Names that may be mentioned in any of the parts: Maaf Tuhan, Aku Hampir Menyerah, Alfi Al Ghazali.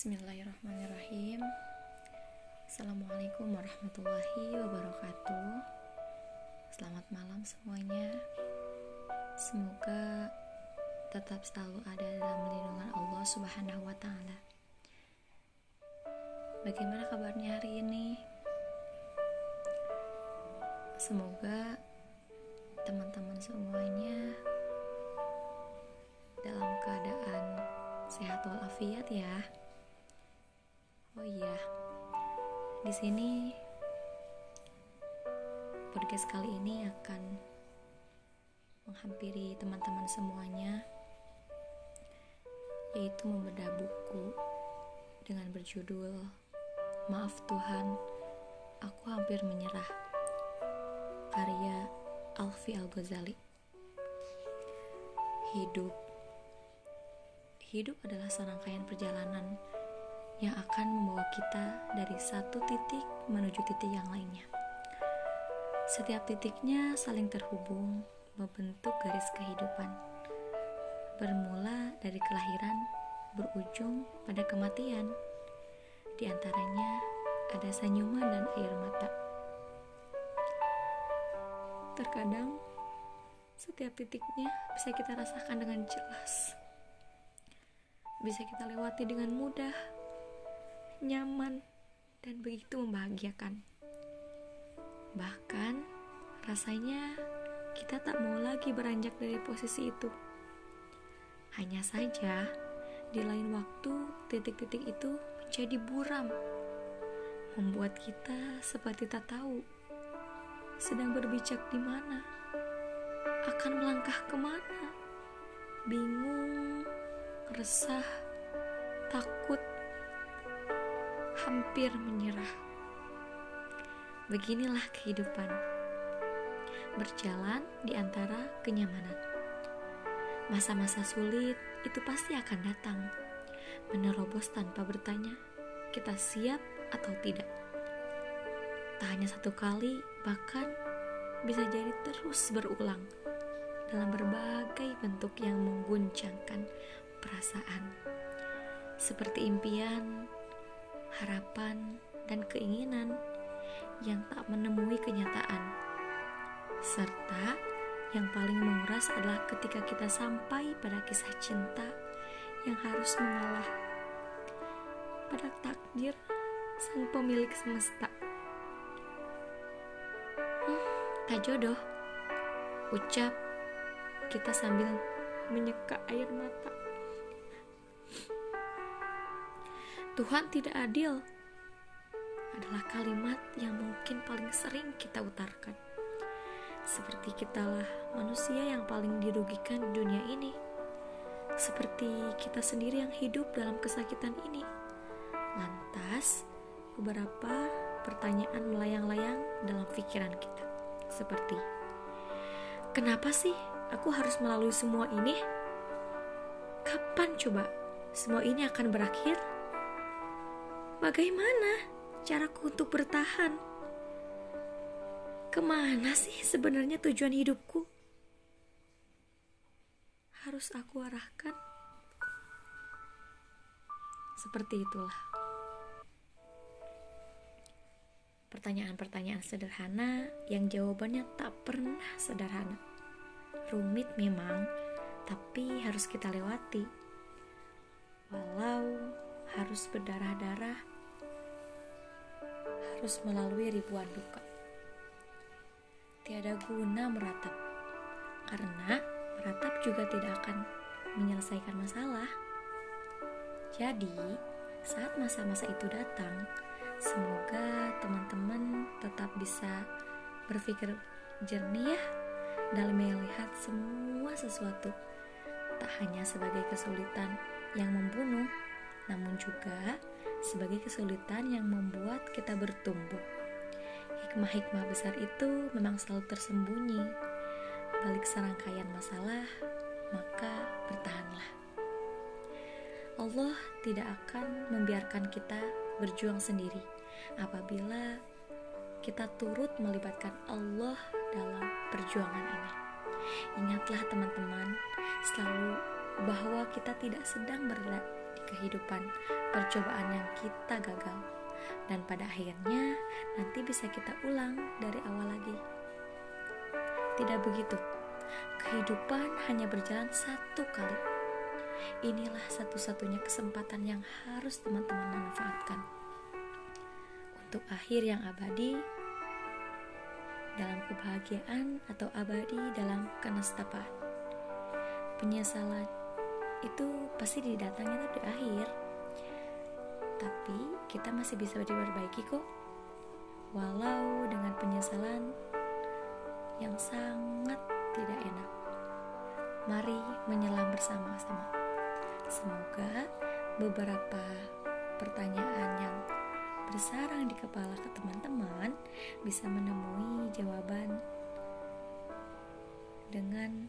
Bismillahirrahmanirrahim. Assalamualaikum warahmatullahi wabarakatuh. Selamat malam semuanya. Semoga tetap selalu ada dalam lindungan Allah Subhanahu wa Ta'ala. Bagaimana kabarnya hari ini? Semoga teman-teman semuanya dalam keadaan sehat walafiat ya. Oh iya, di sini podcast kali ini akan menghampiri teman-teman semuanya, yaitu membedah buku dengan berjudul Maaf Tuhan, Aku Hampir Menyerah, karya Alfi Al Ghazali. Hidup adalah serangkaian perjalanan yang akan membawa kita dari satu titik menuju titik yang lainnya. Setiap titiknya saling terhubung, membentuk garis kehidupan. Bermula dari kelahiran, berujung pada kematian. Di antaranya ada senyuman dan air mata. Terkadang, setiap titiknya bisa kita rasakan dengan jelas. Bisa kita lewati dengan mudah, nyaman, dan begitu membahagiakan. Bahkan rasanya kita tak mau lagi beranjak dari posisi itu. Hanya saja di lain waktu titik-titik itu menjadi buram, membuat kita seperti tak tahu sedang berbijak di mana, akan melangkah kemana, bingung, resah, takut, hampir menyerah. Beginilah kehidupan, berjalan di antara kenyamanan. Masa-masa sulit itu pasti akan datang, menerobos tanpa bertanya kita siap atau tidak. Tak hanya satu kali, bahkan bisa jadi terus berulang dalam berbagai bentuk yang mengguncangkan perasaan, seperti impian, harapan, dan keinginan yang tak menemui kenyataan. Serta yang paling menguras adalah ketika kita sampai pada kisah cinta yang harus mengalah pada takdir sang pemilik semesta. Tak jodoh, ucap kita sambil menyeka air mata. Tuhan tidak adil adalah kalimat yang mungkin paling sering kita utarkan. Seperti kitalah manusia yang paling dirugikan di dunia ini. Seperti kita sendiri yang hidup dalam kesakitan ini. Lantas, beberapa pertanyaan melayang-layang dalam pikiran kita. Seperti, kenapa sih aku harus melalui semua ini? Kapan coba semua ini akan berakhir? Bagaimana caraku untuk bertahan? Kemana sih sebenarnya tujuan hidupku? Harus aku arahkan? Seperti itulah pertanyaan-pertanyaan sederhana yang jawabannya tak pernah sederhana. Rumit memang, tapi harus kita lewati. Walau harus berdarah-darah, harus melalui ribuan duka. Tiada guna meratap, karena meratap juga tidak akan menyelesaikan masalah. Jadi, saat masa-masa itu datang, semoga teman-teman tetap bisa berpikir jernih ya, dalam melihat semua sesuatu, tak hanya sebagai kesulitan yang membunuh, namun juga sebagai kesulitan yang membuat kita bertumbuh. Hikmah-hikmah besar itu memang selalu tersembunyi balik serangkaian masalah, maka bertahanlah. Allah tidak akan membiarkan kita berjuang sendiri apabila kita turut melibatkan Allah dalam perjuangan ini. Ingatlah teman-teman selalu bahwa kita tidak sedang berada kehidupan, percobaan yang kita gagal. Dan pada akhirnya, nanti bisa kita ulang dari awal lagi. Tidak begitu. Kehidupan hanya berjalan satu kali. Inilah satu-satunya kesempatan yang harus teman-teman manfaatkan. Untuk akhir yang abadi dalam kebahagiaan atau abadi dalam kenestapaan. Penyesalan itu pasti didatangnya di akhir, tapi kita masih bisa diperbaiki kok, walau dengan penyesalan yang sangat tidak enak. Mari menyelam bersama-sama. Semoga beberapa pertanyaan yang bersarang di kepala ke teman-teman bisa menemui jawaban dengan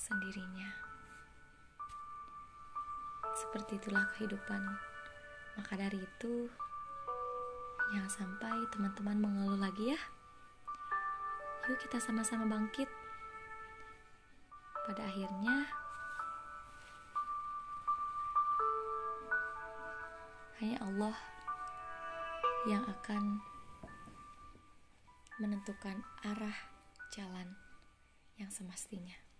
sendirinya. Seperti itulah kehidupan. Maka dari itu, jangan sampai teman-teman mengeluh lagi ya. Yuk kita sama-sama bangkit. Pada akhirnya hanya Allah yang akan menentukan arah jalan yang semestinya.